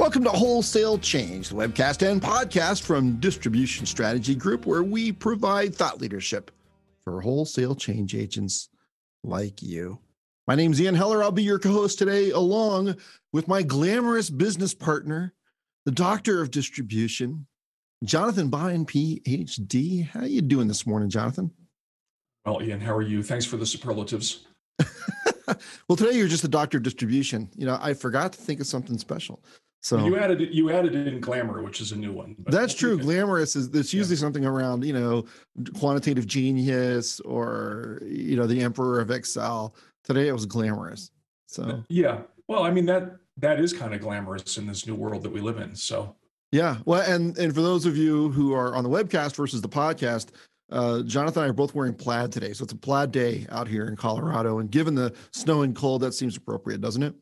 Welcome to Wholesale Change, the webcast and podcast from Distribution Strategy Group, where we provide thought leadership for wholesale change agents like you. My name's Ian Heller. I'll be your co-host today, along with my glamorous business partner, the doctor of distribution, Jonathan Byan, PhD. How you doing this morning, Jonathan? Well, Ian, how are you? Thanks for the superlatives. Well, today you're just the doctor of distribution. You know, I forgot to think of something special. So you added in glamour, which is a new one. That's true. Glamorous is that's usually something around, you know, quantitative genius or, you know, the emperor of Excel. Today it was glamorous. So yeah, well, I mean that is kind of glamorous in this new world that we live in. So yeah, well, and for those of you who are on the webcast versus the podcast. Jonathan and I are both wearing plaid today. So it's a plaid day out here in Colorado. And given the snow and cold, that seems appropriate, doesn't it?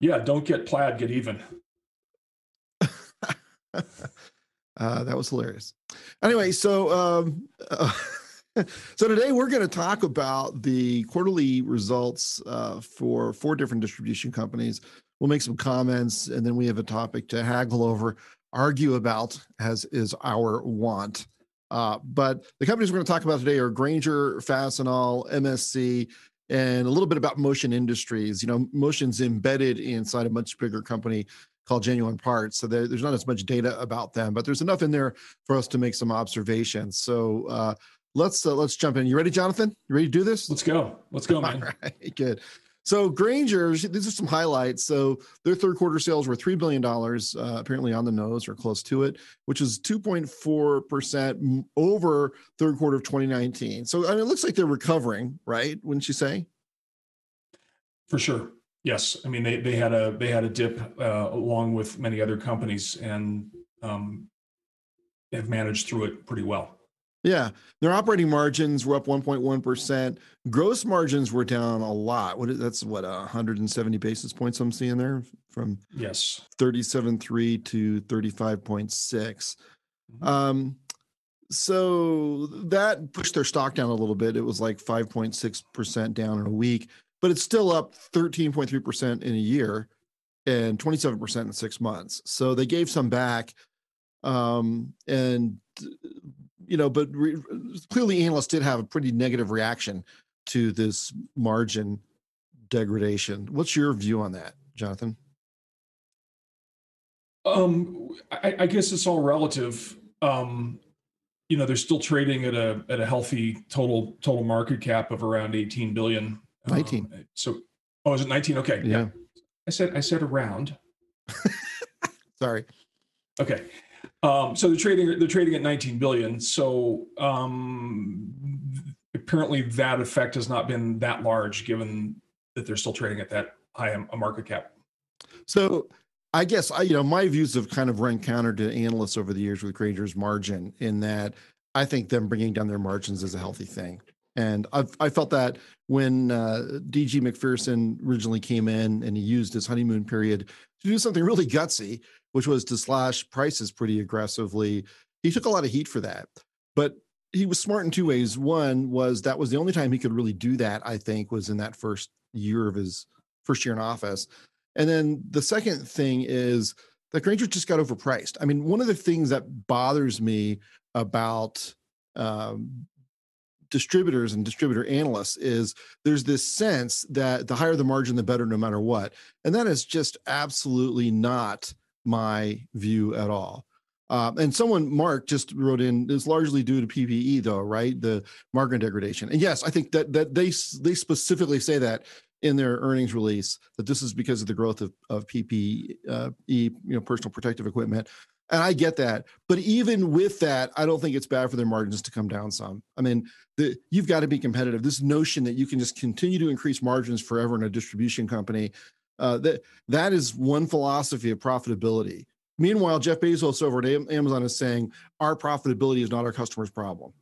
Yeah, don't get plaid, get even. That was hilarious. Anyway, so today we're going to talk about the quarterly results for four different distribution companies. We'll make some comments, and then we have a topic to haggle over, argue about, as is our want. But the companies we're going to talk about today are Grainger, Fastenal, MSC, and a little bit about Motion Industries. You know, Motion's embedded inside a much bigger company called Genuine Parts, so there's not as much data about them, but there's enough in there for us to make some observations. So let's jump in. You ready, Jonathan? You ready to do this? Let's go, man. All right, good. So Grainger, these are some highlights. So their third quarter sales were $3 billion, apparently on the nose or close to it, which is 2.4% over third quarter of 2019. So, I mean, it looks like they're recovering, right? Wouldn't you say? For sure. Yes. I mean, they had a dip along with many other companies and have managed through it pretty well. Yeah. Their operating margins were up 1.1%. Gross margins were down a lot. That's 170 basis points I'm seeing there from 37.3 to 35.6. So that pushed their stock down a little bit. It was like 5.6% down in a week, but it's still up 13.3% in a year and 27% in 6 months. So they gave some back. You know, but clearly analysts did have a pretty negative reaction to this margin degradation. What's your view on that, Jonathan? I guess it's all relative. You know, they're still trading at a healthy total market cap of around 18 billion. 19. Is it 19? Okay. Yeah. I said around. Sorry. Okay. So they're trading at 19 billion. So apparently that effect has not been that large, given that they're still trading at that high a market cap. So I guess my views have kind of run counter to analysts over the years with Grainger's margin, in that I think them bringing down their margins is a healthy thing. And I felt that when DG McPherson originally came in, and he used his honeymoon period to do something really gutsy, which was to slash prices pretty aggressively. He took a lot of heat for that, but he was smart in two ways. One was that was the only time he could really do that, I think, was in that first year in office. And then the second thing is that Grainger just got overpriced. I mean, one of the things that bothers me about distributors and distributor analysts is there's this sense that the higher the margin, the better, no matter what. And that is just absolutely not my view at all. And someone, Mark, just wrote in, it's largely due to PPE though, right? The margin degradation. And yes, I think that they specifically say that in their earnings release, that this is because of the growth of PPE, personal protective equipment. And I get that. But even with that, I don't think it's bad for their margins to come down some. I mean, you've got to be competitive. This notion that you can just continue to increase margins forever in a distribution company, that is one philosophy of profitability. Meanwhile, Jeff Bezos over at Amazon is saying, our profitability is not our customer's problem.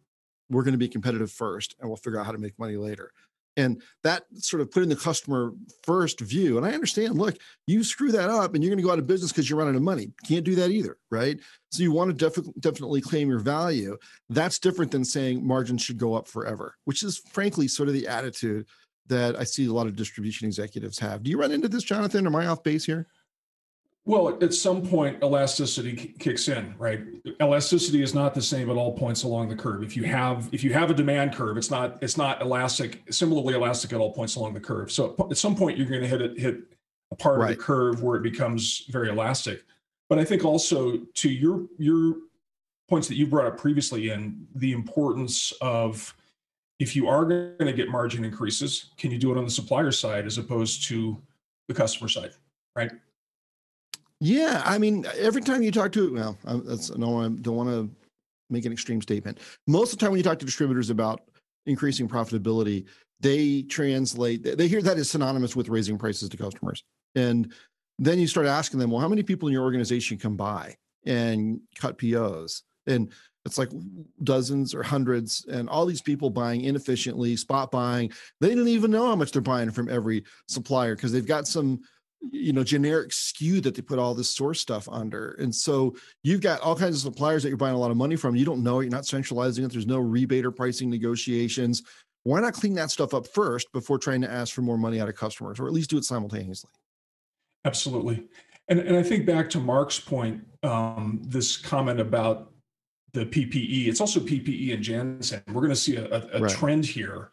We're going to be competitive first, and we'll figure out how to make money later. And that sort of putting the customer first view. And I understand, look, you screw that up and you're going to go out of business because you're running out of money. Can't do that either, right? So you want to definitely claim your value. That's different than saying margins should go up forever, which is frankly sort of the attitude that I see a lot of distribution executives have. Do you run into this, Jonathan? Am I off base here? Well, at some point, elasticity kicks in, right? Elasticity is not the same at all points along the curve. If you have a demand curve, it's not elastic, similarly elastic at all points along the curve. So at some point, you're going to hit a part right. of the curve where it becomes very elastic. But I think also to your points that you brought up previously, and the importance of, if you are going to get margin increases, can you do it on the supplier side as opposed to the customer side, right? Yeah, I mean, every time you talk to, well, I don't want to make an extreme statement. Most of the time when you talk to distributors about increasing profitability, they hear that as synonymous with raising prices to customers. And then you start asking them, well, how many people in your organization can buy and cut POs? And it's like dozens or hundreds, and all these people buying inefficiently, spot buying. They don't even know how much they're buying from every supplier because they've got some generic SKU that they put all this source stuff under. And so you've got all kinds of suppliers that you're buying a lot of money from. You don't know it. You're not centralizing it. There's no rebate or pricing negotiations. Why not clean that stuff up first before trying to ask for more money out of customers, or at least do it simultaneously? Absolutely. And I think back to Mark's point, this comment about the PPE, it's also PPE and Jansen. We're going to see a right. trend here.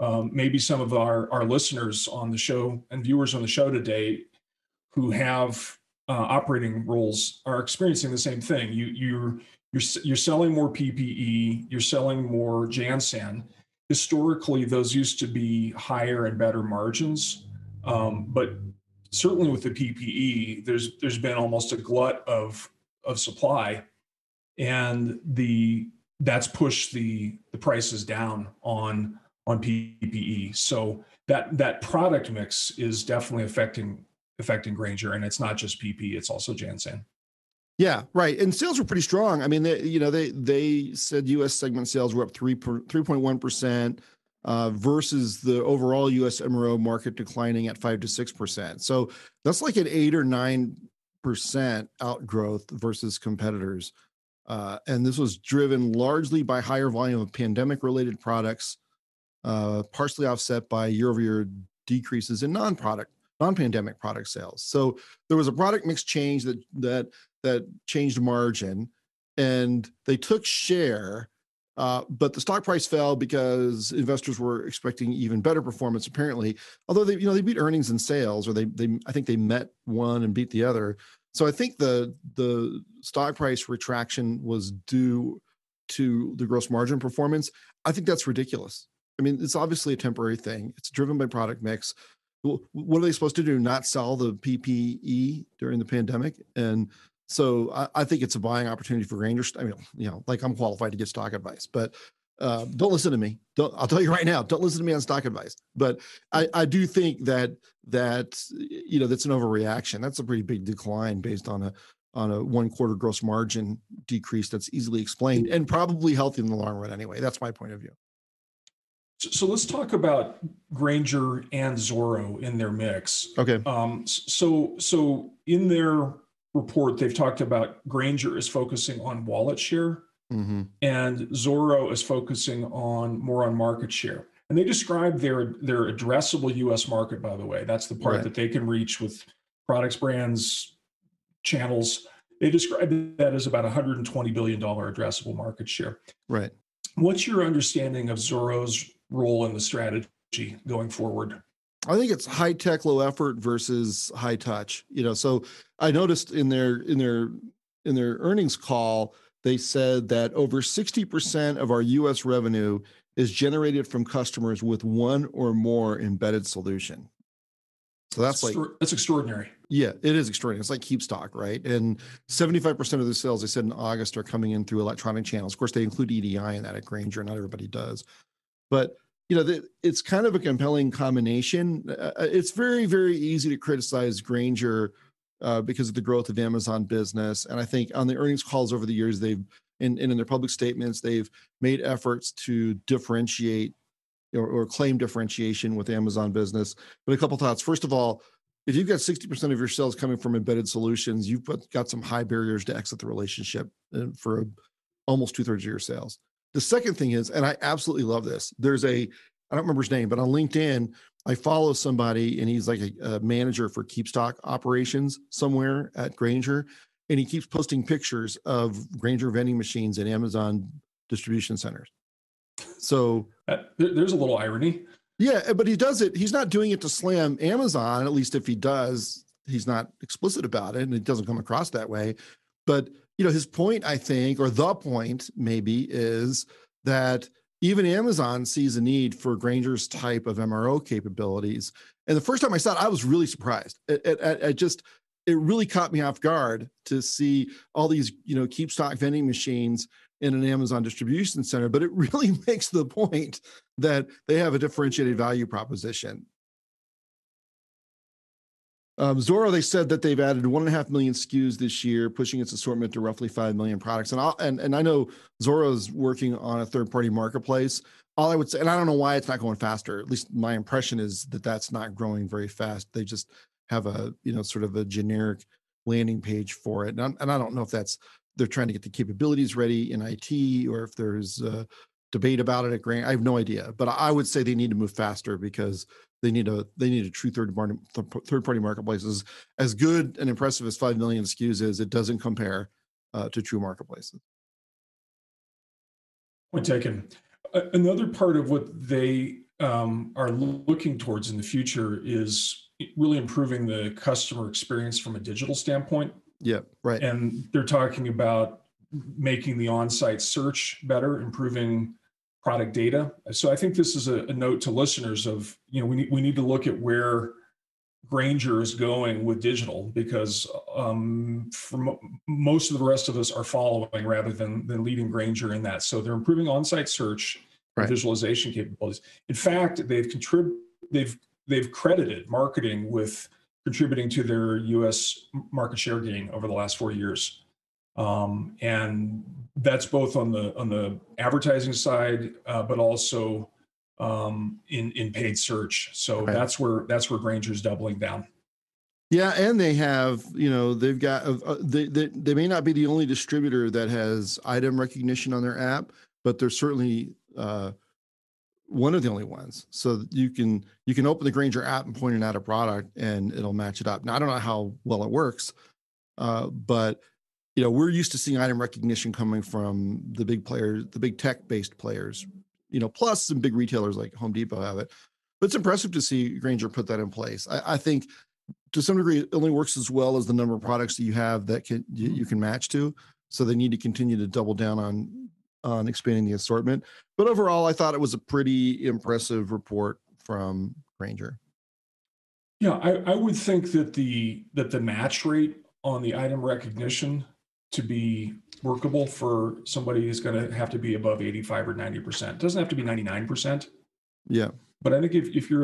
Maybe some of our listeners on the show and viewers on the show today who have operating roles are experiencing the same thing. You're selling more PPE, you're selling more Jansen. Historically, those used to be higher and better margins, but certainly with the PPE, there's been almost a glut of supply, and that's pushed the prices down on PPE. So that product mix is definitely affecting Grainger, and it's not just PPE, it's also Jansen. Yeah, right. And sales were pretty strong. I mean, they said U.S. segment sales were up 3.1% versus the overall U.S. MRO market declining at 5 to 6%. So that's like an 8 or 9% outgrowth versus competitors. And this was driven largely by higher volume of pandemic-related products, partially offset by year-over-year decreases in non-pandemic product sales. So there was a product mix change that changed margin, and they took share, but the stock price fell because investors were expecting even better performance. Apparently, although they beat earnings and sales, or I think they met one and beat the other. So I think the stock price retraction was due to the gross margin performance. I think that's ridiculous. I mean, it's obviously a temporary thing. It's driven by product mix. What are they supposed to do? Not sell the PPE during the pandemic? And so I think it's a buying opportunity for Grainger. I mean, I'm qualified to give stock advice, but don't listen to me. I'll tell you right now, don't listen to me on stock advice. But I do think that that's an overreaction. That's a pretty big decline based on a one-quarter gross margin decrease that's easily explained and probably healthy in the long run anyway. That's my point of view. So let's talk about Grainger and Zorro in their mix. Okay. So in their report, they've talked about Grainger is focusing on wallet share, mm-hmm. and Zorro is focusing more on market share. And they describe their addressable U.S. market, by the way. That's the part right. that they can reach with products, brands, channels. They describe that as about $120 billion addressable market share. Right. What's your understanding of Zorro's role in the strategy going forward? I think it's high tech, low effort versus high touch. So I noticed in their earnings call, they said that over 60% of our U.S. revenue is generated from customers with one or more embedded solution. So that's extraordinary. Yeah, it is extraordinary. It's like KeepStock, right? And 75% of the sales, they said in August, are coming in through electronic channels. Of course, they include EDI in that at Grainger. Not everybody does. But it's kind of a compelling combination. It's very, very easy to criticize Grainger because of the growth of Amazon business. And I think on the earnings calls over the years, they've and in their public statements, they've made efforts to differentiate or claim differentiation with Amazon business. But a couple thoughts. First of all, if you've got 60% of your sales coming from embedded solutions, you've got some high barriers to exit the relationship for almost 2/3 of your sales. The second thing is, and I absolutely love this, there's a I don't remember his name, but on LinkedIn, I follow somebody and he's like a manager for KeepStock operations somewhere at Grainger. And he keeps posting pictures of Grainger vending machines at Amazon distribution centers. So there's a little irony. Yeah, but he does it. He's not doing it to slam Amazon. At least if he does, he's not explicit about it and it doesn't come across that way. But, you know, his point, I think, or the point maybe is that even Amazon sees a need for Grainger's type of MRO capabilities. And the first time I saw it, I was really surprised. It really caught me off guard to see all these, you know, KeepStock vending machines in an Amazon distribution center, but it really makes the point that they have a differentiated value proposition. Zorro, they said that they've added 1.5 million SKUs this year, pushing its assortment to roughly 5 million products. And I know Zorro's working on a third-party marketplace. All I would say, and I don't know why it's not going faster. At least my impression is that that's not growing very fast. They just have a, you know, sort of a generic landing page for it. And I don't know if that's, they're trying to get the capabilities ready in IT or if there's a debate about it at Grainger. I have no idea, but I would say they need to move faster because they need a true third party marketplaces. As good and impressive as 5 million SKUs is, it doesn't compare to true marketplaces. Point taken. Another part of what they are looking towards in the future is really improving the customer experience from a digital standpoint. Yeah, right. And they're talking about making the on-site search better, improving product data. So I think this is a note to listeners of, you know, we need to look at where Grainger is going with digital, because for most of the rest of us are following rather than leading Grainger in that. So they're improving on-site search and visualization capabilities. In fact, they've credited marketing with contributing to their U.S. market share gain over the last 4 years, and that's both on the advertising side, but also in paid search. So that's where Grainger's doubling down. Yeah, and they have, you know, they've got they may not be the only distributor that has item recognition on their app, but they're certainly one of the only ones. So you can open the Grainger app and point it at a product and it'll match it up. Now, I don't know how well it works, but, you know, we're used to seeing item recognition coming from the big players, the big tech-based players, you know, plus some big retailers like Home Depot have it. But it's impressive to see Grainger put that in place. I think to some degree it only works as well as the number of products that you have that you can match to. So they need to continue to double down on expanding the assortment. But overall, I thought it was a pretty impressive report from Grainger. Yeah, I would think that the match rate on the item recognition to be workable for somebody is going to have to be above 85 or 90%. It doesn't have to be 99%. Yeah. But I think if you're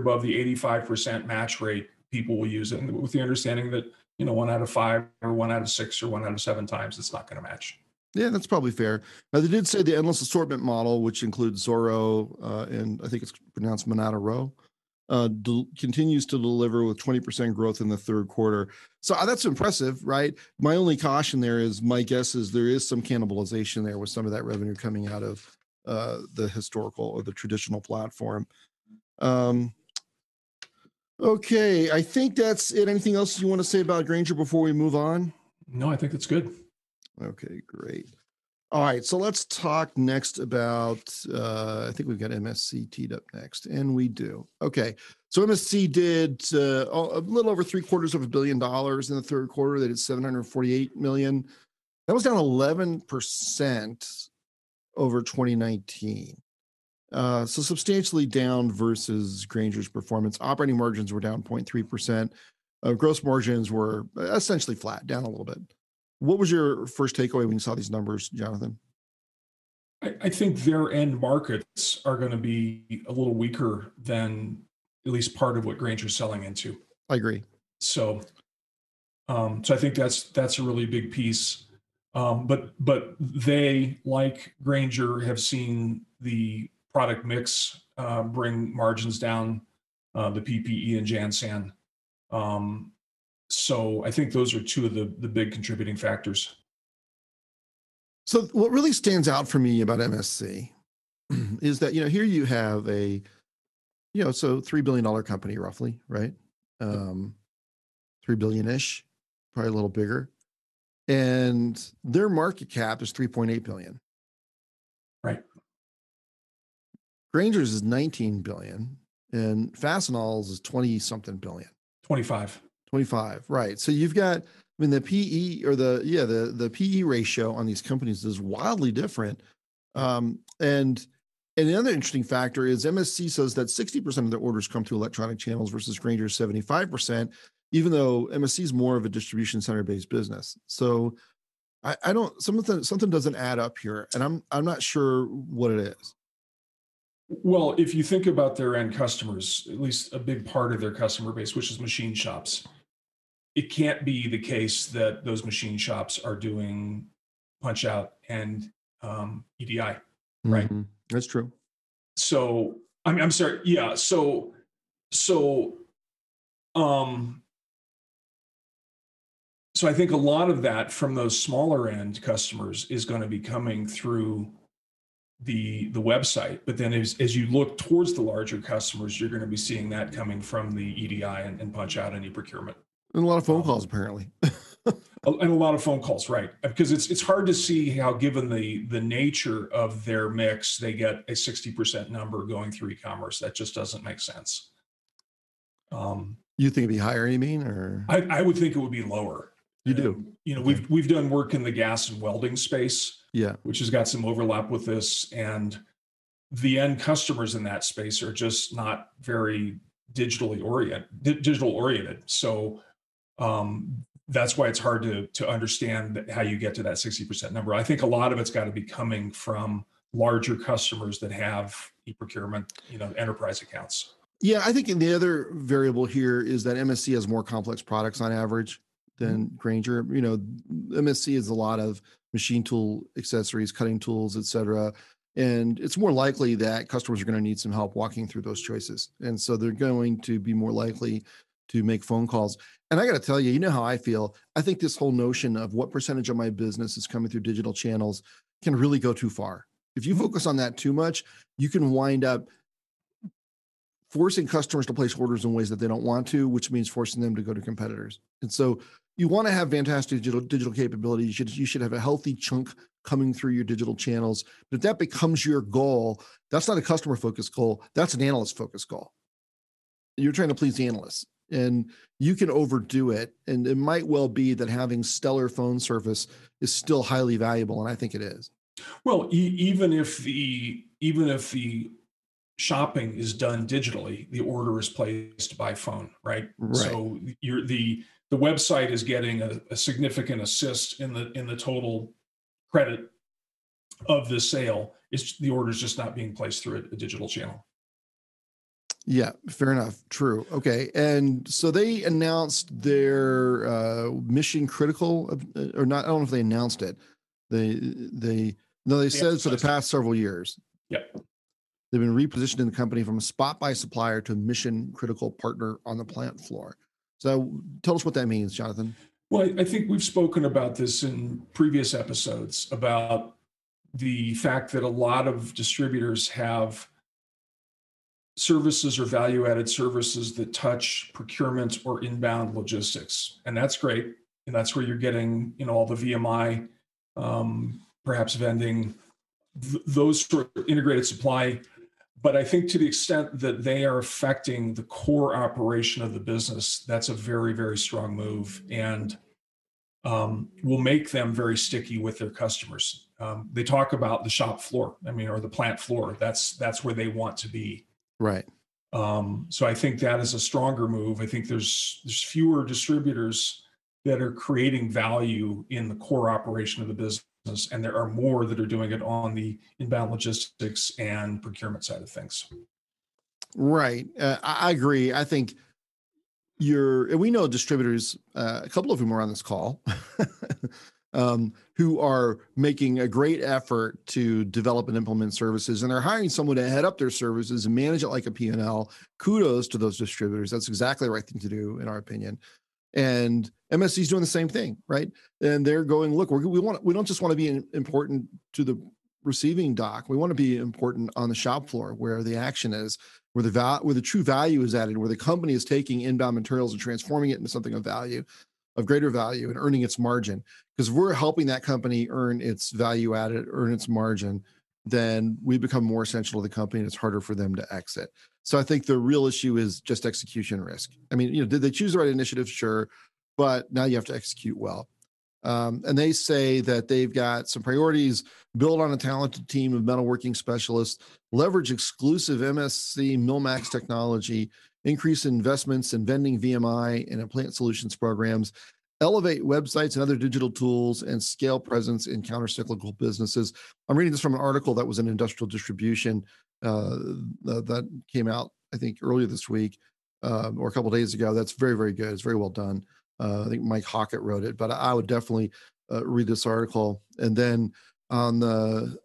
above the 85% match rate, people will use it, and with the understanding that, you know, 1 out of 5 or 1 out of 6 or 1 out of 7 times, it's not going to match. Yeah, that's probably fair. Now, they did say the endless assortment model, which includes Zorro and I think it's pronounced MonotaRO, continues to deliver with 20% growth in the third quarter. So that's impressive, right? My only caution there is, my guess is there is some cannibalization there with some of that revenue coming out of the historical or the traditional platform. Okay, I think that's it. Anything else you want to say about Grainger before we move on? No, I think that's good. Okay, great. All right, so let's talk next about, I think we've got MSC teed up next, and we do. Okay, so MSC did a little over $748 million in the third quarter. They did $748 million. That was down 11% over 2019. So substantially down versus Grainger's performance. Operating margins were down 0.3%. Gross margins were essentially flat, down a little bit. What was your first takeaway when you saw these numbers, Jonathan? I think their end markets are going to be a little weaker than at least part of what Grainger's selling into. I agree. So I think that's a really big piece. But they, like Grainger, have seen the product mix bring margins down, the PPE and Jansan. So I think those are two of the big contributing factors. So what really stands out for me about MSC is that, you know, here you have a, you know, so $3 billion company roughly, right? $3 billion-ish, probably a little bigger. And their market cap is 3.8 billion. Right. Grainger's is 19 billion and Fastenal's is 20 something billion. 25. Right. So you've got, I mean, the PE or the PE ratio on these companies is wildly different. And another interesting factor is MSC says that 60% of their orders come through electronic channels versus Grainger's 75%, even though MSC is more of a distribution center-based business. So I don't, something doesn't add up here, and I'm not sure what it is. Well, if you think about their end customers, at least a big part of their customer base, which is machine shops, it can't be the case that those machine shops are doing punch out and EDI, right? Mm-hmm. That's true. So, I mean, I'm sorry. Yeah. So I think a lot of that from those smaller end customers is going to be coming through the website. But then as you look towards the larger customers, you're going to be seeing that coming from the EDI and punch out and e-procurement. And a lot of phone calls, apparently. And a lot of phone calls, right? Because it's hard to see how, given the nature of their mix, they get a 60% number going through e-commerce. That just doesn't make sense. You think it'd be higher, you mean? Or I would think it would be lower. You do. You know, we've done work in the gas and welding space, which has got some overlap with this. And the end customers in that space are just not very digital oriented. So that's why it's hard to understand how you get to that 60% number. I think a lot of it's got to be coming from larger customers that have e-procurement, you know, enterprise accounts. Yeah, I think the other variable here is that MSC has more complex products on average than Grainger. You know, MSC is a lot of machine tool accessories, cutting tools, et cetera. And it's more likely that customers are going to need some help walking through those choices. And so they're going to be more likely to make phone calls. And I got to tell you, you know how I feel. I think this whole notion of what percentage of my business is coming through digital channels can really go too far. If you focus on that too much, you can wind up forcing customers to place orders in ways that they don't want to, which means forcing them to go to competitors. And so you want to have fantastic digital capabilities. You should have a healthy chunk coming through your digital channels. But if that becomes your goal, that's not a customer-focused goal. That's an analyst-focused goal. You're trying to please the analysts. And you can overdo it. And it might well be that having stellar phone service is still highly valuable. And I think it is. Well, even if the shopping is done digitally, the order is placed by phone, right? So the website is getting a significant assist in the total credit of the sale. It's the order is just not being placed through a digital channel. Yeah, fair enough. True. Okay. And so they announced their mission critical or not. I don't know if they announced it. They said for the past several years. Yep. They've been repositioning the company from a spot buy supplier to a mission critical partner on the plant floor. So tell us what that means, Jonathan. Well, I think we've spoken about this in previous episodes about the fact that a lot of distributors have services or value-added services that touch procurement or inbound logistics. And that's great. And that's where you're getting, you know, all the VMI, perhaps vending, those sort of integrated supply. But I think to the extent that they are affecting the core operation of the business, that's a very, very strong move and will make them very sticky with their customers. They talk about the shop floor, or the plant floor. That's where they want to be. Right. So I think that is a stronger move. I think there's fewer distributors that are creating value in the core operation of the business, and there are more that are doing it on the inbound logistics and procurement side of things. Right. I agree. I think we know distributors, a couple of whom are on this call, who are making a great effort to develop and implement services, and they're hiring someone to head up their services and manage it like a P&L. Kudos to those distributors. That's exactly the right thing to do, in our opinion. And MSC is doing the same thing, right? And they're going, look, we don't just want to be important to the receiving dock. We want to be important on the shop floor where the action is, where the true value is added, where the company is taking inbound materials and transforming it into something of value, of greater value, and earning its margin. Because we're helping that company earn its value added, earn its margin, then we become more essential to the company and it's harder for them to exit. So I think the real issue is just execution risk. I mean, you know, did they choose the right initiative? Sure, but now you have to execute well. And they say that they've got some priorities: build on a talented team of metalworking specialists, leverage exclusive MSC MillMax technology, increase investments in vending VMI and in plant solutions programs, elevate websites and other digital tools, and scale presence in countercyclical businesses. I'm reading this from an article that was in Industrial Distribution that came out, I think, earlier this week or a couple of days ago. That's very, very good. It's very well done. I think Mike Hockett wrote it, but I would definitely read this article. And then on the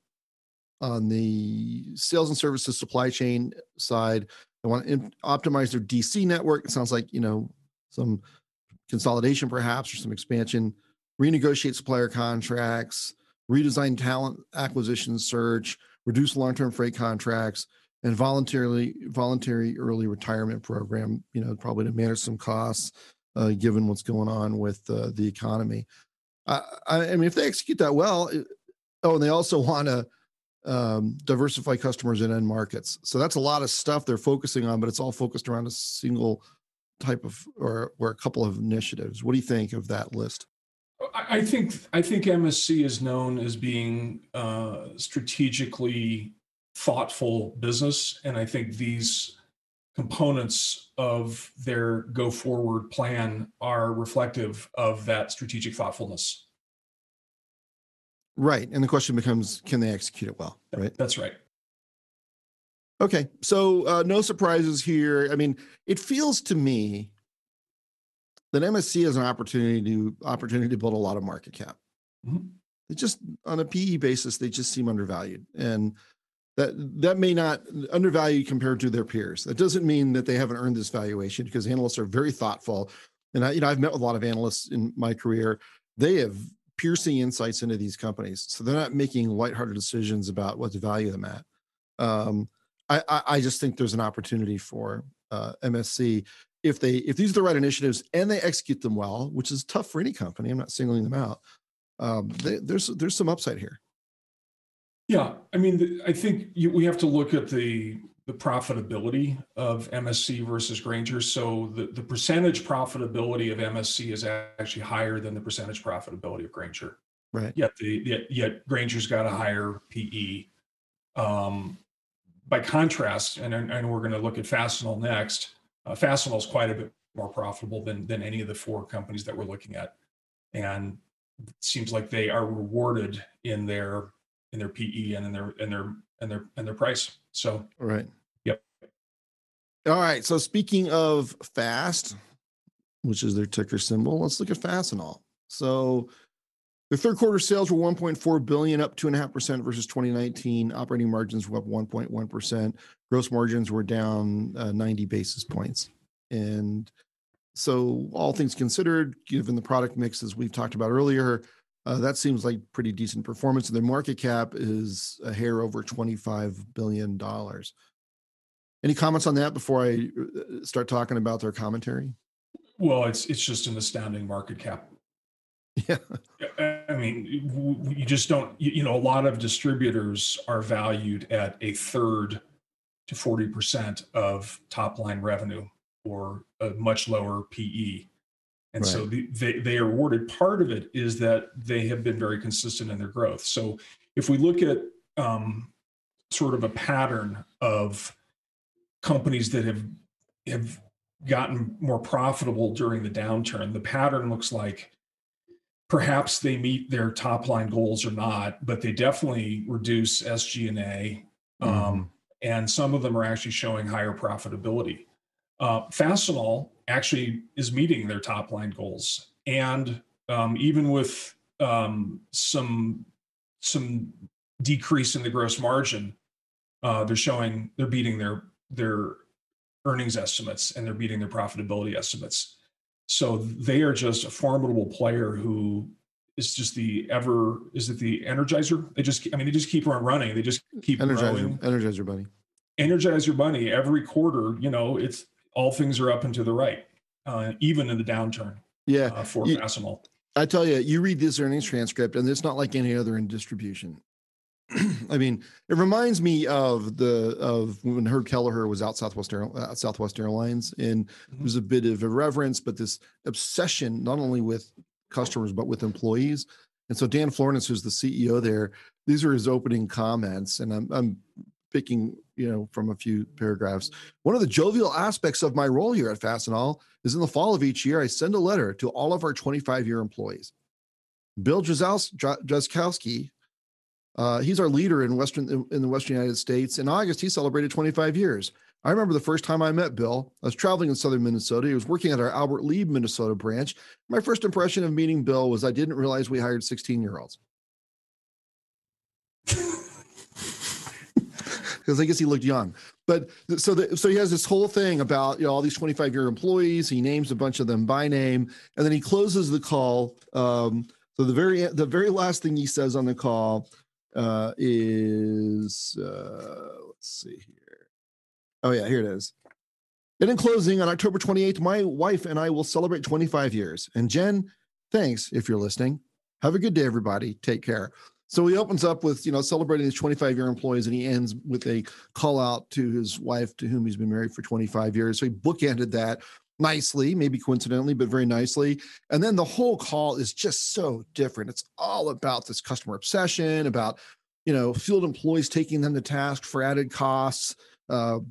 sales and services supply chain side, they want to optimize their DC network. It sounds like, you know, some consolidation perhaps, or some expansion, renegotiate supplier contracts, redesign talent acquisition search, reduce long-term freight contracts, and voluntary early retirement program, you know, probably to manage some costs given what's going on with the economy. I mean, if they execute that well, and they also want to diversify customers and end markets. So that's a lot of stuff they're focusing on, but it's all focused around a single type of or a couple of initiatives. What do you think of that list? I think MSC is known as being strategically thoughtful business, and I think these components of their go forward plan are reflective of that strategic thoughtfulness. Right, and the question becomes, can they execute it well? Right, that's right. Okay, so no surprises here. I mean, it feels to me that MSC has an opportunity to build a lot of market cap. Mm-hmm. They just, on a PE basis, they just seem undervalued, and that may not undervalued compared to their peers. That doesn't mean that they haven't earned this valuation, because analysts are very thoughtful, and I've met with a lot of analysts in my career. They have piercing insights into these companies, so they're not making lighthearted decisions about what to value them at. I just think there's an opportunity for MSC if these are the right initiatives and they execute them well, which is tough for any company. I'm not singling them out. There's some upside here. Yeah, I mean, I think we have to look at the profitability of MSC versus Grainger. So the percentage profitability of MSC is actually higher than the percentage profitability of Grainger. Right. Yet Grainger's got a higher PE. By contrast, and we're going to look at Fastenal next, Fastenal is quite a bit more profitable than any of the four companies that we're looking at. And it seems like they are rewarded in their PE and in their price. So, all right. Yep. All right. So speaking of FAST, which is their ticker symbol, let's look at Fastenal. So the third quarter sales were $1.4 billion, up 2.5% versus 2019. Operating margins were up 1.1%. Gross margins were down 90 basis points. And so all things considered, given the product mix, as we've talked about earlier, that seems like pretty decent performance. And their market cap is a hair over $25 billion. Any comments on that before I start talking about their commentary? Well, it's just an astounding market cap. Yeah. I mean, you just don't, you know, a lot of distributors are valued at a third to 40% of top line revenue or a much lower PE. And right. So they are rewarded. Part of it is that they have been very consistent in their growth. So if we look at sort of a pattern of companies that have gotten more profitable during the downturn, the pattern looks like perhaps they meet their top line goals or not, but they definitely reduce SG&A, and some of them are actually showing higher profitability. Fastenal actually is meeting their top line goals, and even with some decrease in the gross margin, they're beating their earnings estimates, and they're beating their profitability estimates. So they are just a formidable player who it's just the is it the Energizer? They just keep on running. They just keep growing. Energizer Bunny. Every quarter, it's all things are up and to the right, even in the downturn. Yeah, for Fastenal. I tell you, you read this earnings transcript, and it's not like any other in distribution. I mean, it reminds me of when Herb Kelleher was out Southwest Airlines, and it was a bit of irreverence, but this obsession not only with customers but with employees. And so Dan Florence, who's the CEO there, these are his opening comments, and I'm picking from a few paragraphs. One of the jovial aspects of my role here at Fastenal is in the fall of each year, I send a letter to all of our 25-year employees. Bill Jaszkowski. He's our leader in the Western United States. In August, he celebrated 25 years. I remember the first time I met Bill. I was traveling in southern Minnesota. He was working at our Albert Lea, Minnesota branch. My first impression of meeting Bill was I didn't realize we hired 16-year-olds. Because I guess he looked young. But so he has this whole thing about all these 25-year employees. He names a bunch of them by name. And then he closes the call. So the very last thing he says on the call is let's see here. Oh yeah, here it is. And in closing, on October 28th, my wife and I will celebrate 25 years. And Jen, thanks if you're listening. Have a good day, everybody. Take care. So he opens up with celebrating his 25-year employees, and he ends with a call out to his wife, to whom he's been married for 25 years. So he bookended that nicely, maybe coincidentally, but very nicely. And then the whole call is just so different. It's all about this customer obsession, about field employees taking them to task for added costs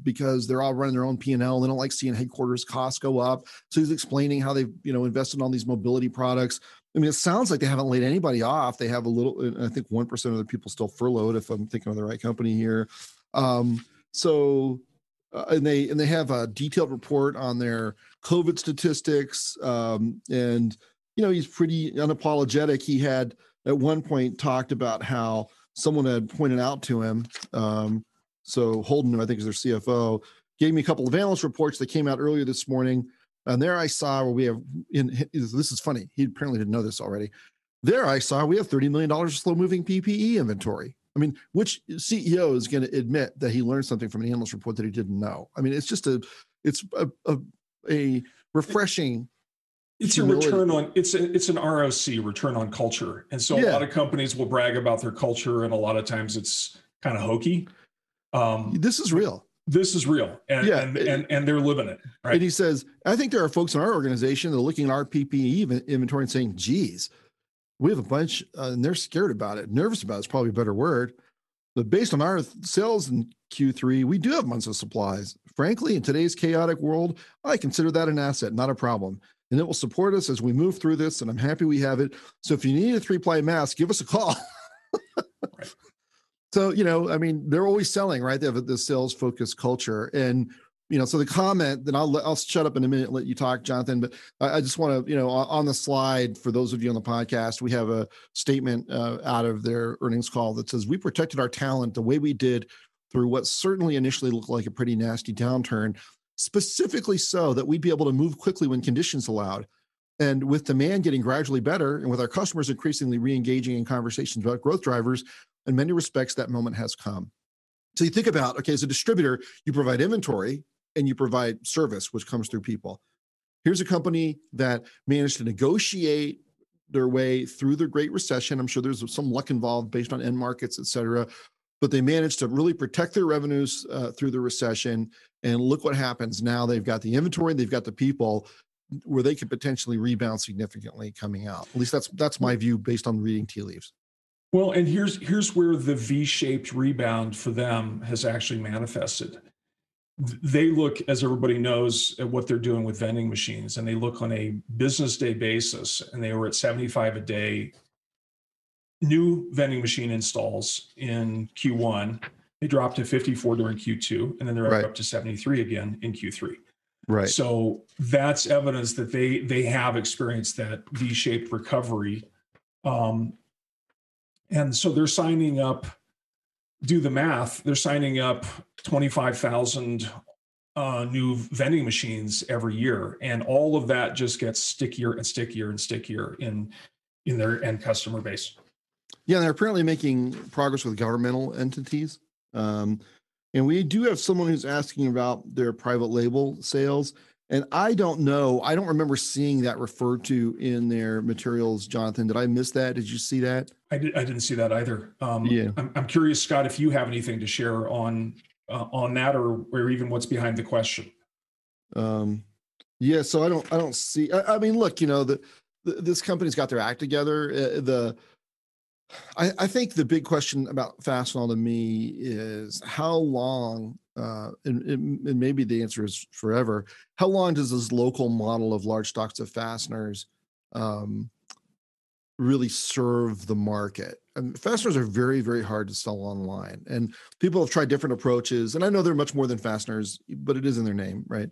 because they're all running their own P&L. And they don't like seeing headquarters costs go up. So he's explaining how they've invested in all these mobility products. I mean, it sounds like they haven't laid anybody off. They have a little, I think 1% of the people still furloughed, if I'm thinking of the right company here. And they have a detailed report on their COVID statistics. He's pretty unapologetic. He had at one point talked about how someone had pointed out to him. So Holden, I think, is their CFO, gave me a couple of analyst reports that came out earlier this morning. And there I saw where we have, this is funny. He apparently didn't know this already. There I saw we have $30 million of slow moving PPE inventory. I mean, which CEO is going to admit that he learned something from an analyst report that he didn't know? I mean, it's just a refreshing. It's humility. It's an ROC, return on culture. And so a lot of companies will brag about their culture, and a lot of times it's kind of hokey. This is real. This is real. And they're living it. Right. And he says, I think there are folks in our organization that are looking at our PPE inventory and saying, geez, we have a bunch, and they're scared about it. Nervous about it is probably a better word. But based on our sales in Q3, we do have months of supplies. Frankly, in today's chaotic world, I consider that an asset, not a problem. And it will support us as we move through this, and I'm happy we have it. So if you need a 3-ply mask, give us a call. Right. So, they're always selling, right? They have this sales-focused culture. And, so the comment, then I'll shut up in a minute and let you talk, Jonathan, but I just want to, on the slide, for those of you on the podcast, we have a statement out of their earnings call that says, we protected our talent the way we did through what certainly initially looked like a pretty nasty downturn, specifically so that we'd be able to move quickly when conditions allowed. And with demand getting gradually better and with our customers increasingly re-engaging in conversations about growth drivers, in many respects, that moment has come. So you think about, okay, as a distributor, you provide inventory, and you provide service, which comes through people. Here's a company that managed to negotiate their way through the Great Recession. I'm sure there's some luck involved based on end markets, et cetera, but they managed to really protect their revenues through the recession. And look what happens now. They've got the inventory, they've got the people, where they could potentially rebound significantly coming out. At least that's my view based on reading tea leaves. Well, and here's where the V-shaped rebound for them has actually manifested. They look, as everybody knows, at what they're doing with vending machines, and they look on a business day basis, and they were at 75 a day new vending machine installs in Q1. They dropped to 54 during Q2, and then they're up to 73 again in Q3. Right. So that's evidence that they have experienced that V-shaped recovery. And so they're signing up, do the math, they're signing up 25,000 new vending machines every year. And all of that just gets stickier and stickier and stickier. And in their end customer base. Yeah, they're apparently making progress with governmental entities. And we do have someone who's asking about their private label sales. And I don't know. I don't remember seeing that referred to in their materials, Jonathan. Did I miss that? Did you see that? I didn't see that either. Yeah. I'm curious, Scott, if you have anything to share on that, or even what's behind the question. Yeah. So I don't see. I mean, look, you know, this company's got their act together. I think the big question about Fastenal to me is how long. And maybe the answer is forever. How long does this local model of large stocks of fasteners really serve the market? And fasteners are very, very hard to sell online, and people have tried different approaches. And I know they're much more than fasteners, but it is in their name, right?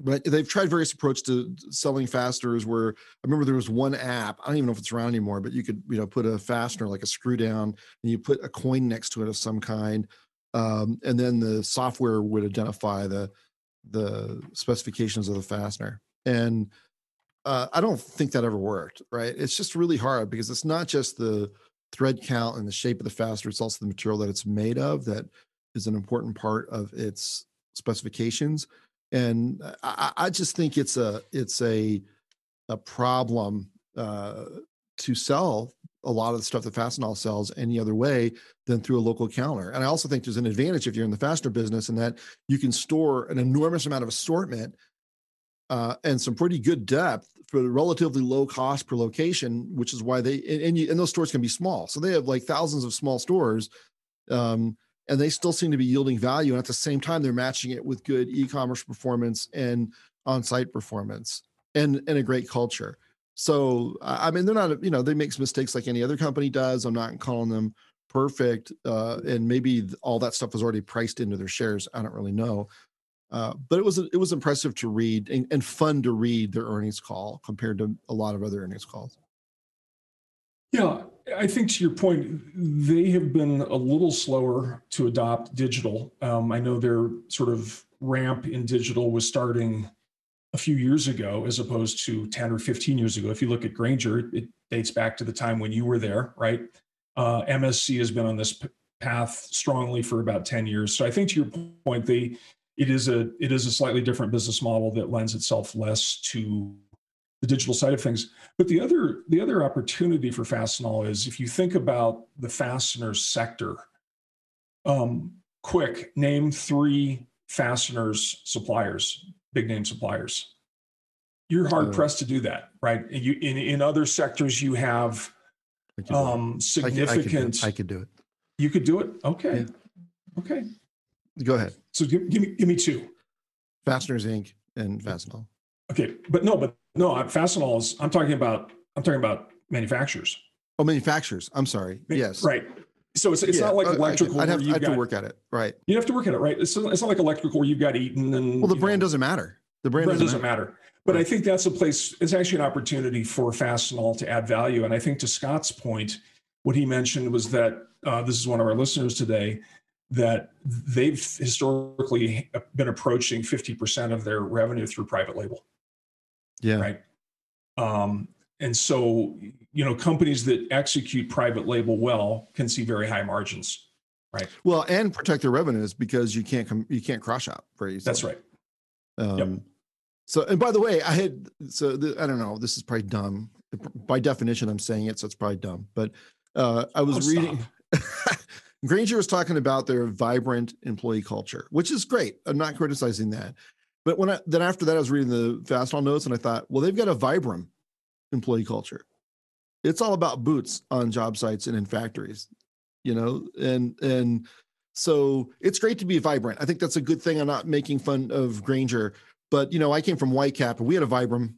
But they've tried various approaches to selling fasteners. Where I remember there was one app, I don't even know if it's around anymore, but you could, you know, put a fastener like a screw down, and you put a coin next to it of some kind. And then the software would identify the specifications of the fastener. And I don't think that ever worked, right? It's just really hard because it's not just the thread count and the shape of the fastener, it's also the material that it's made of that is an important part of its specifications. And I just think it's a problem to sell a lot of the stuff that Fastenal sells any other way than through a local counter. And I also think there's an advantage if you're in the fastener business in that you can store an enormous amount of assortment and some pretty good depth for a relatively low cost per location, which is why and those stores can be small. So they have like thousands of small stores and they still seem to be yielding value. And at the same time, they're matching it with good e-commerce performance and on-site performance and a great culture. So, I mean, they're not, you know, they make mistakes like any other company does. I'm not calling them perfect. And maybe all that stuff was already priced into their shares. I don't really know. But it was impressive to read and fun to read their earnings call compared to a lot of other earnings calls. Yeah, I think to your point, they have been a little slower to adopt digital. I know their sort of ramp in digital was starting a few years ago, as opposed to 10 or 15 years ago. If you look at Grainger, it dates back to the time when you were there, right? MSC has been on this path strongly for about 10 years. So I think to your point, it is a slightly different business model that lends itself less to the digital side of things. But the other opportunity for Fastenal is if you think about the fastener sector, quick, name three fasteners suppliers. Big name suppliers. You're hard pressed to do that, right? And you in other sectors you have significant. I could do it. You could do it. Okay, yeah. Okay. Go ahead. So give me two. Fasteners Inc. and Fastenal. Okay, but no. Fastenal is. I'm talking about manufacturers. Oh, manufacturers. I'm sorry. Yes. Right. So it's not like electrical. I have to work at it, right? You have to work at it, right? It's not like electrical where you've got Eaton and. Well, the brand doesn't matter. The brand doesn't matter. But right. I think that's a place. It's actually an opportunity for Fastenal to add value. And I think to Scott's point, what he mentioned was that this is one of our listeners today that they've historically been approaching 50% of their revenue through private label. Yeah. Right. And so, you know, companies that execute private label well can see very high margins, right? Well, and protect their revenues because you can't cross shop very easily. That's right. Yep. So, and by the way, I don't know. This is probably dumb. By definition, I'm saying it, so it's probably dumb. But I was reading. Grainger was talking about their vibrant employee culture, which is great. I'm not criticizing that. But then after that, I was reading the Fastenal notes, and I thought, well, they've got a Vibram employee culture. It's all about boots on job sites and in factories, you know, and so it's great to be vibrant. I think that's a good thing. I'm not making fun of Grainger, but you know, I came from Whitecap and we had a Vibram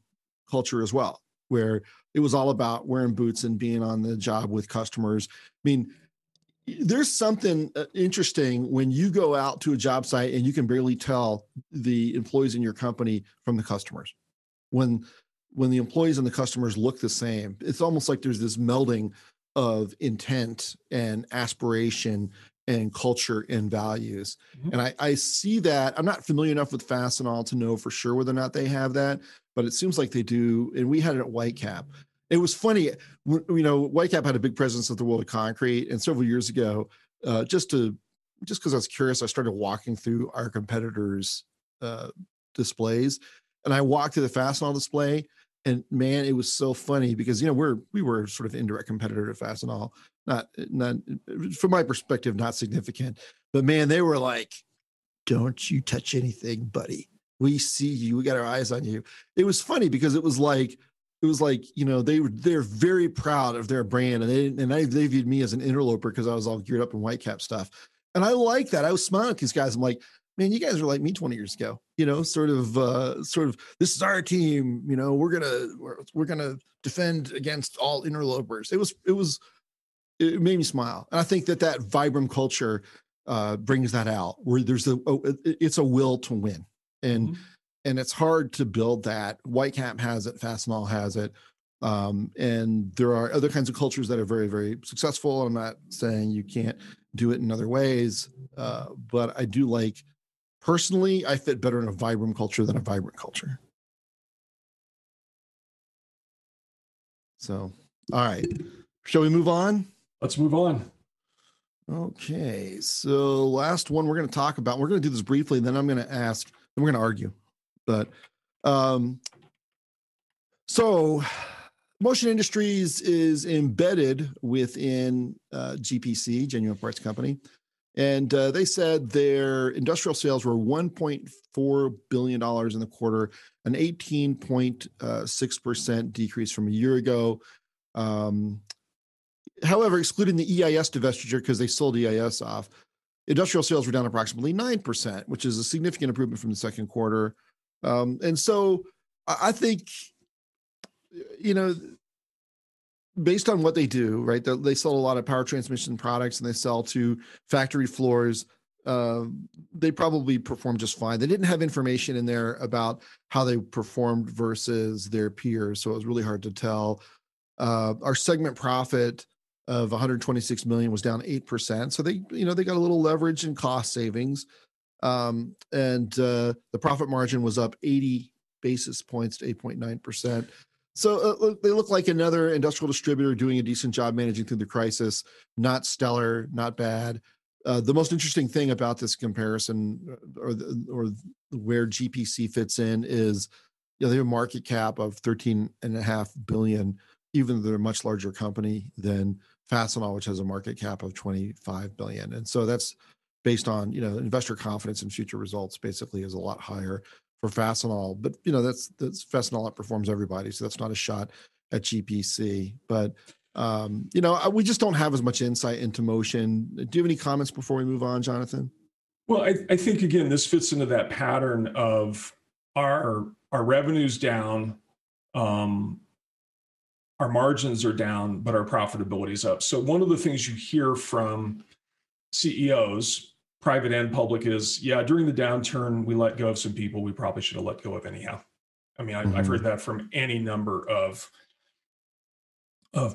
culture as well, where it was all about wearing boots and being on the job with customers. I mean, there's something interesting when you go out to a job site and you can barely tell the employees in your company from the customers. When the employees and the customers look the same, it's almost like there's this melding of intent and aspiration and culture and values. Mm-hmm. And I see that. I'm not familiar enough with Fastenal to know for sure whether or not they have that, but it seems like they do. And we had it at Whitecap. It was funny, you know, Whitecap had a big presence at the World of Concrete, and several years ago, just because I was curious, I started walking through our competitors' displays, and I walked through the Fastenal display, and man, it was so funny because, you know, we were sort of an indirect competitor to Fastenal, not from my perspective, not significant, but man, they were like, "Don't you touch anything, buddy. We see you. We got our eyes on you." It was funny because it was like, you know, they're very proud of their brand, and they viewed me as an interloper because I was all geared up in Whitecap stuff. And I like that. I was smiling at these guys. I'm like, man, you guys were like me 20 years ago, you know, sort of, this is our team, you know, we're going to defend against all interlopers. It made me smile. And I think that Vibram culture brings that out, where it's a will to win. And mm-hmm. and it's hard to build that. Whitecap has it, Fastenal has it, and there are other kinds of cultures that are very, very successful. I'm not saying you can't do it in other ways, but I do like, personally, I fit better in a Vibram culture than a vibrant culture. So, all right, shall we move on? Let's move on. Okay, so last one we're going to talk about. We're going to do this briefly, and then I'm going to ask, and we're going to argue. But so Motion Industries is embedded within GPC, Genuine Parts Company, and they said their industrial sales were $1.4 billion in the quarter, an 18.6% decrease from a year ago. However, excluding the EIS divestiture, because they sold EIS off, industrial sales were down approximately 9%, which is a significant improvement from the second quarter. And so I think, you know, based on what they do, right, they sell a lot of power transmission products and they sell to factory floors. They probably performed just fine. They didn't have information in there about how they performed versus their peers, so it was really hard to tell. Our segment profit of $126 million was down 8%. So they got a little leverage in cost savings. And the profit margin was up 80 basis points to 8.9%. So they look like another industrial distributor doing a decent job managing through the crisis. Not stellar, not bad. The most interesting thing about this comparison or where GPC fits in is, you know, they have a market cap of $13.5 billion, even though they're a much larger company than Fastenal, which has a market cap of $25 billion. And so that's based on, you know, investor confidence in future results basically is a lot higher for Fastenal. But, you know, that's Fastenal outperforms everybody, so that's not a shot at GPC. But, you know, we just don't have as much insight into Motion. Do you have any comments before we move on, Jonathan? Well, I think, again, this fits into that pattern of our revenue's down, our margins are down, but our profitability is up. So one of the things you hear from CEOs, private and public, is, yeah, during the downturn, we let go of some people we probably should have let go of anyhow. I mean, mm-hmm. I've heard that from any number of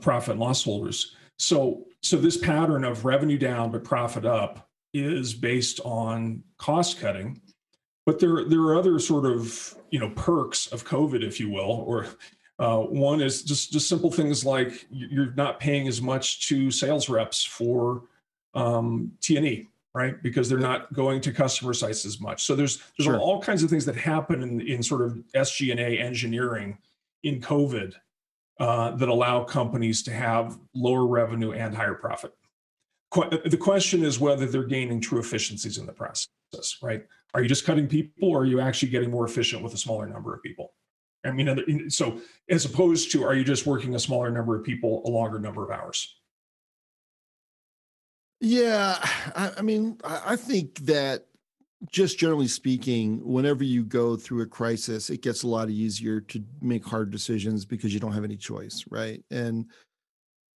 profit and loss holders. So this pattern of revenue down, but profit up is based on cost cutting. But there are other sort of, you know, perks of COVID, if you will, or one is just simple things like you're not paying as much to sales reps for T&E, right? Because they're not going to customer sites as much. So there's sure. all kinds of things that happen in sort of SG&A engineering in COVID that allow companies to have lower revenue and higher profit. The question is whether they're gaining true efficiencies in the process, right? Are you just cutting people, or are you actually getting more efficient with a smaller number of people? I mean, so as opposed to, are you just working a smaller number of people, a longer number of hours? Yeah, I mean, I think that just generally speaking, whenever you go through a crisis, it gets a lot easier to make hard decisions because you don't have any choice, right? And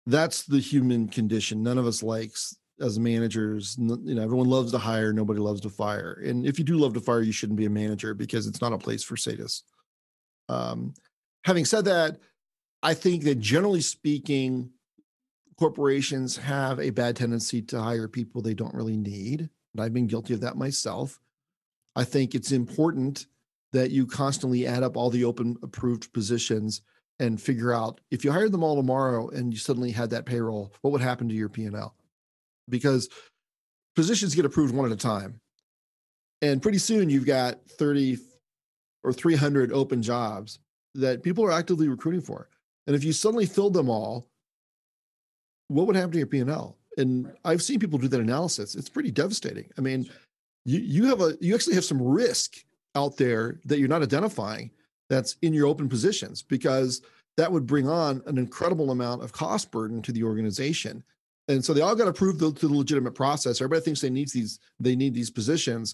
that's the human condition. None of us likes, as managers, you know, everyone loves to hire, nobody loves to fire. And if you do love to fire, you shouldn't be a manager, because it's not a place for sadists. Having said that, I think that generally speaking, corporations have a bad tendency to hire people they don't really need. And I've been guilty of that myself. I think it's important that you constantly add up all the open approved positions and figure out if you hired them all tomorrow and you suddenly had that payroll, what would happen to your P&L? Because positions get approved one at a time. And pretty soon you've got 30 or 300 open jobs that people are actively recruiting for. And if you suddenly filled them all, what would happen to your P&L? And I've seen people do that analysis. It's pretty devastating. I mean, you actually have some risk out there that you're not identifying that's in your open positions, because that would bring on an incredible amount of cost burden to the organization. And so they all got approved through the legitimate process. Everybody thinks they need these positions,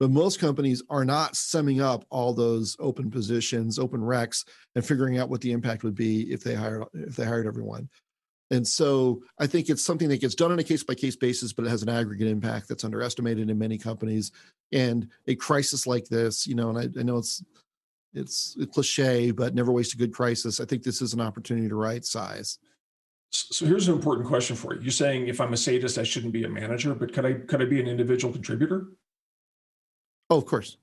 but most companies are not summing up all those open positions, open recs, and figuring out what the impact would be if they hired everyone. And so I think it's something that gets done on a case-by-case basis, but it has an aggregate impact that's underestimated in many companies. And a crisis like this, and I know it's a cliche, but never waste a good crisis. I think this is an opportunity to right size. So here's an important question for you. You're saying if I'm a sadist, I shouldn't be a manager, but could I be an individual contributor? Oh, of course.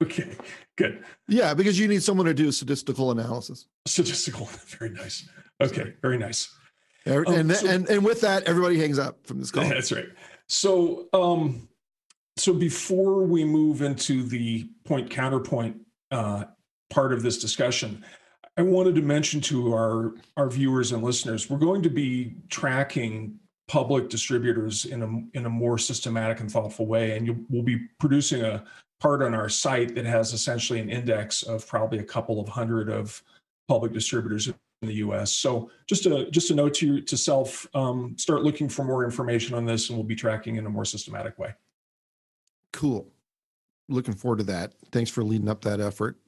Okay, good. Yeah, because you need someone to do statistical analysis. Statistical, very nice. Okay, very nice. And with that, everybody hangs up from this call. Yeah, that's right. So before we move into the point counterpoint part of this discussion, I wanted to mention to our viewers and listeners, we're going to be tracking public distributors in a more systematic and thoughtful way, and we'll be producing a part on our site that has essentially an index of probably a couple of hundred of public distributors in the U.S. So just a note to self, start looking for more information on this, and we'll be tracking in a more systematic way. Cool. Looking forward to that. Thanks for leading up that effort.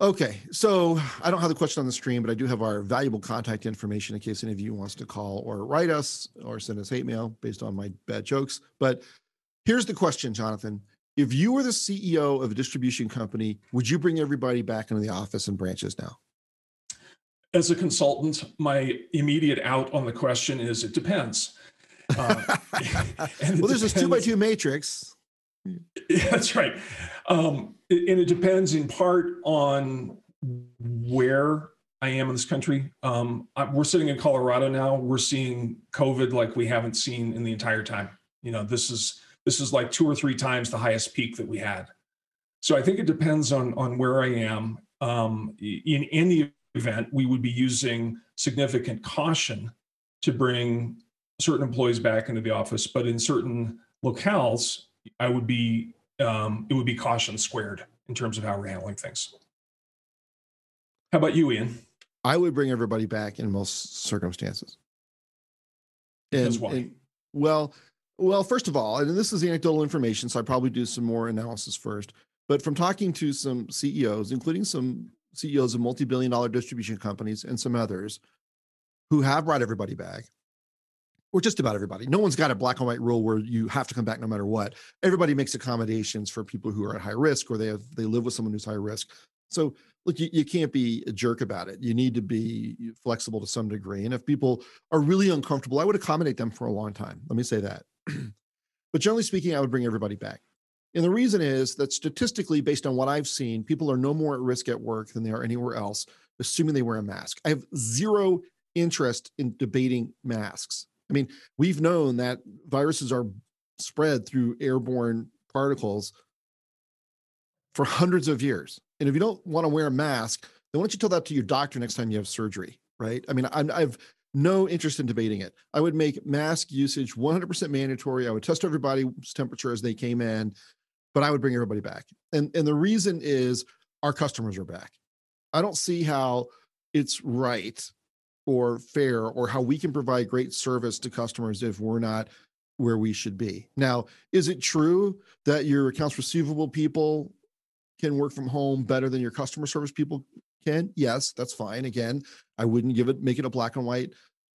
Okay, so I don't have the question on the screen, but I do have our valuable contact information in case any of you wants to call or write us or send us hate mail based on my bad jokes. But here's the question, Jonathan. If you were the CEO of a distribution company, would you bring everybody back into the office and branches now? As a consultant, my immediate out on the question is it depends. Well, there's this 2x2 matrix. Yeah, that's right. And it depends in part on where I am in this country. We're sitting in Colorado now. We're seeing COVID like we haven't seen in the entire time. This is like 2 or 3 times the highest peak that we had. So I think it depends on where I am. In any event, we would be using significant caution to bring certain employees back into the office, but in certain locales, I would be it would be caution squared in terms of how we're handling things. How about you, Ian? I would bring everybody back in most circumstances. Because why? Well, first of all, and this is anecdotal information, so I probably do some more analysis first, but from talking to some CEOs, including some CEOs of multi-billion-dollar distribution companies and some others who have brought everybody back, or just about everybody. No one's got a black and white rule where you have to come back no matter what. Everybody makes accommodations for people who are at high risk or they live with someone who's high risk. So look, you can't be a jerk about it. You need to be flexible to some degree. And if people are really uncomfortable, I would accommodate them for a long time. Let me say that. But generally speaking, I would bring everybody back. And the reason is that statistically, based on what I've seen, people are no more at risk at work than they are anywhere else, assuming they wear a mask. I have zero interest in debating masks. I mean, we've known that viruses are spread through airborne particles for hundreds of years. And if you don't want to wear a mask, then why don't you tell that to your doctor next time you have surgery, right? I mean, I've no interest in debating it. I would make mask usage 100% mandatory. I would test everybody's temperature as they came in, but I would bring everybody back. And the reason is our customers are back. I don't see how it's right or fair, or how we can provide great service to customers if we're not where we should be. Now, is it true that your accounts receivable people can work from home better than your customer service people can? Yes, that's fine. Again, I wouldn't make it a black and white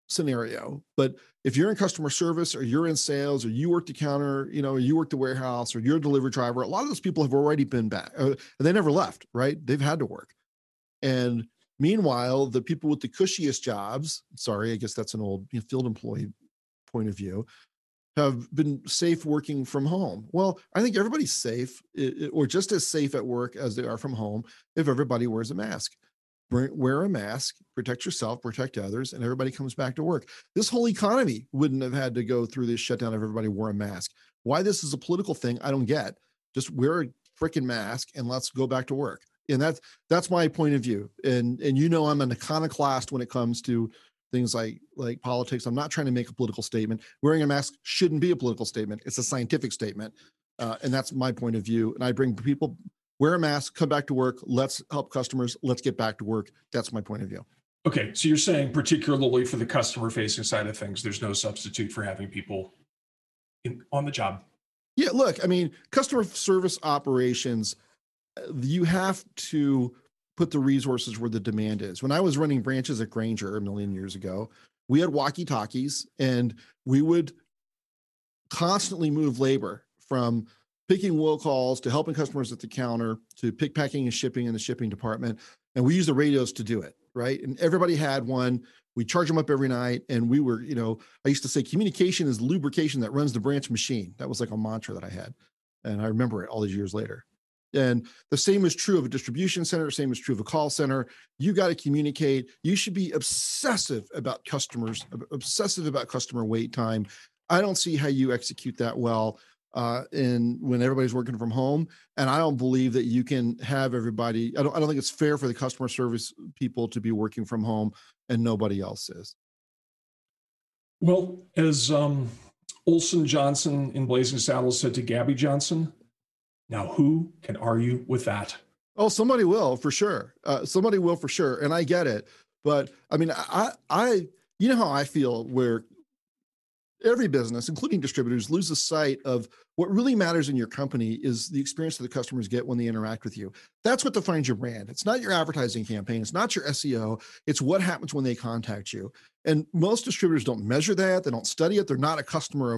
scenario. But if you're in customer service, or you're in sales, or you work the counter, or you work the warehouse, or you're a delivery driver, a lot of those people have already been back. They never left, right? They've had to work. And meanwhile, the people with the cushiest jobs, sorry, I guess that's an old field employee point of view, have been safe working from home. Well, I think everybody's safe or just as safe at work as they are from home if everybody wears a mask. Wear a mask, protect yourself, protect others, and everybody comes back to work. This whole economy wouldn't have had to go through this shutdown if everybody wore a mask. Why this is a political thing, I don't get. Just wear a freaking mask and let's go back to work. And that's my point of view. And you know, I'm an iconoclast when it comes to things like politics. I'm not trying to make a political statement. Wearing a mask shouldn't be a political statement. It's a scientific statement. And that's my point of view. And I bring people, wear a mask, come back to work. Let's help customers. Let's get back to work. That's my point of view. Okay. So you're saying particularly for the customer facing side of things, there's no substitute for having people on the job. Yeah. Look, I mean, customer service operations, you have to put the resources where the demand is. When I was running branches at Grainger a million years ago, we had walkie-talkies and we would constantly move labor from picking will calls to helping customers at the counter to pick-packing and shipping in the shipping department. And we used the radios to do it, right? And everybody had one. We charge them up every night. And we were, you know, I used to say communication is lubrication that runs the branch machine. That was like a mantra that I had. And I remember it all these years later. And the same is true of a distribution center, same is true of a call center. You got to communicate. You should be obsessive about customers, obsessive about customer wait time. I don't see how you execute that well when everybody's working from home. And I don't believe that you can have everybody, I don't think it's fair for the customer service people to be working from home and nobody else is. Well, as Olson Johnson in Blazing Saddles said to Gabby Johnson, now, who can argue with that? Oh, somebody will for sure. Somebody will for sure. And I get it. But I mean, I you know how I feel where every business, including distributors, loses sight of what really matters in your company is the experience that the customers get when they interact with you. That's what defines your brand. It's not your advertising campaign. It's not your SEO. It's what happens when they contact you. And most distributors don't measure that. They don't study it. They're not a customer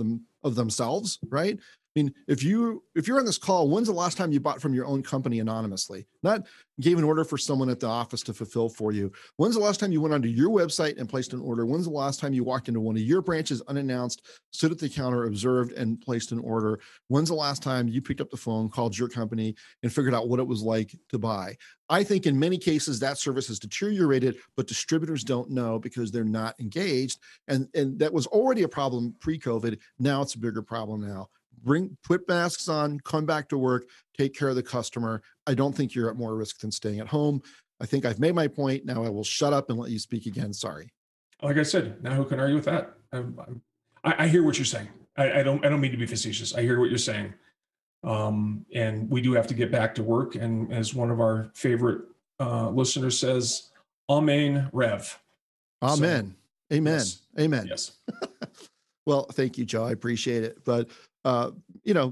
of themselves, right? I mean, if you're on this call, when's the last time you bought from your own company anonymously? Not gave an order for someone at the office to fulfill for you. When's the last time you went onto your website and placed an order? When's the last time you walked into one of your branches unannounced, stood at the counter, observed, and placed an order? When's the last time you picked up the phone, called your company, and figured out what it was like to buy? I think in many cases that service has deteriorated, but distributors don't know because they're not engaged. And that was already a problem pre-COVID. Now it's a bigger problem now. Put masks on, come back to work, take care of the customer. I don't think you're at more risk than staying at home. I think I've made my point. Now I will shut up and let you speak again. Sorry. Like I said, now who can argue with that? I hear what you're saying. I don't mean to be facetious. I hear what you're saying. And we do have to get back to work. And as one of our favorite listeners says, Amen, Rev. Amen. So, amen. Yes. Amen. Yes. Well, thank you, Joe. I appreciate it. But you know,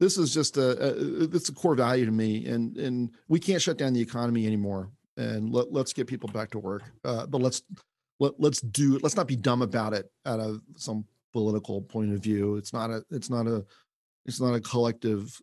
this is just it's a core value to me, and we can't shut down the economy anymore. And let's get people back to work, but let's do it. Let's not be dumb about it out of some political point of view. It's not a collective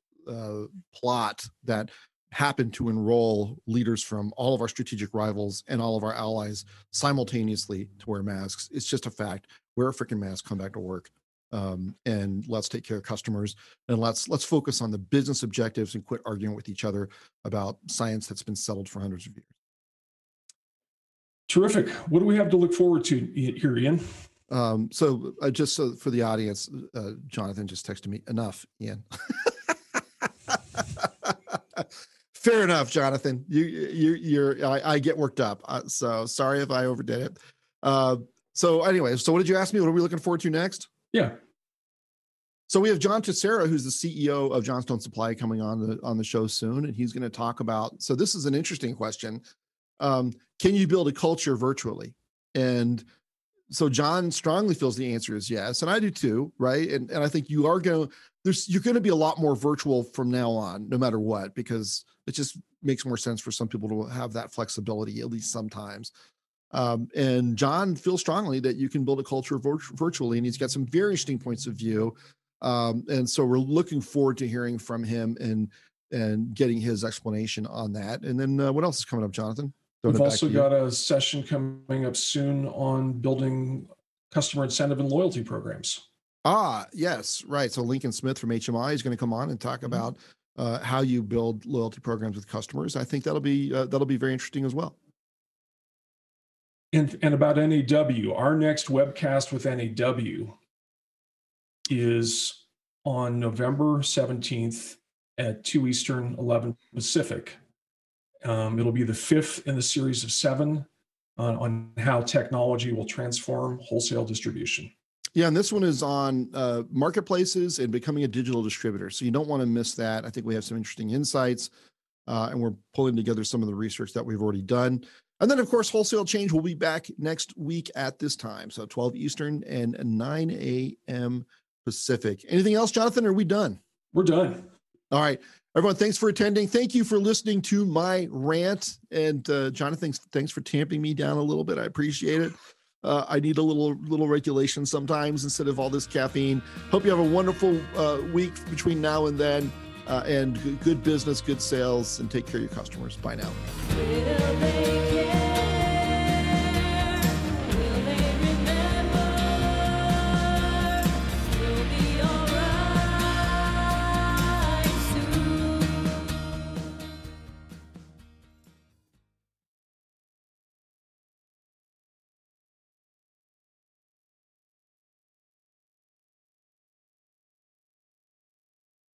plot that happened to enroll leaders from all of our strategic rivals and all of our allies simultaneously to wear masks. It's just a fact. Wear a freaking mask. Come back to work. And let's take care of customers and let's focus on the business objectives and quit arguing with each other about science that's been settled for hundreds of years. Terrific. What do we have to look forward to here, Ian? So for the audience, Jonathan just texted me, enough, Ian. Fair enough, Jonathan. I get worked up. So sorry if I overdid it. So anyway, so what did you ask me? What are we looking forward to next? Yeah. So we have John Tessera, who's the CEO of Johnstone Supply, coming on the show soon, and he's going to talk about. So this is an interesting question: can you build a culture virtually? And so John strongly feels the answer is yes, and I do too, right? And I think you are going to you're going to be a lot more virtual from now on, no matter what, because it just makes more sense for some people to have that flexibility, at least sometimes. And John feels strongly that you can build a culture virtually, and he's got some very interesting points of view. And so we're looking forward to hearing from him and getting his explanation on that. And then what else is coming up, Jonathan? We've also got a session coming up soon on building customer incentive and loyalty programs. Ah, yes, right. So Lincoln Smith from HMI is going to come on and talk about how you build loyalty programs with customers. I think that'll be very interesting as well. And about NAW, our next webcast with NAW is on November 17th at 2 Eastern, 11 Pacific. It'll be the 5th in the series of 7 on how technology will transform wholesale distribution. Yeah, and this one is on marketplaces and becoming a digital distributor. So you don't want to miss that. I think we have some interesting insights, and we're pulling together some of the research that we've already done. And then, of course, Wholesale Change will be back next week at this time. So 12 Eastern and 9 a.m. Pacific. Anything else, Jonathan? Or are we done? We're done. All right. Everyone, thanks for attending. Thank you for listening to my rant. And Jonathan, thanks for tamping me down a little bit. I appreciate it. I need a little regulation sometimes instead of all this caffeine. Hope you have a wonderful week between now and then, and good business, good sales, and take care of your customers. Bye now.